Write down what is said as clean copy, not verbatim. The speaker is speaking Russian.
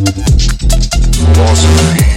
Awesome.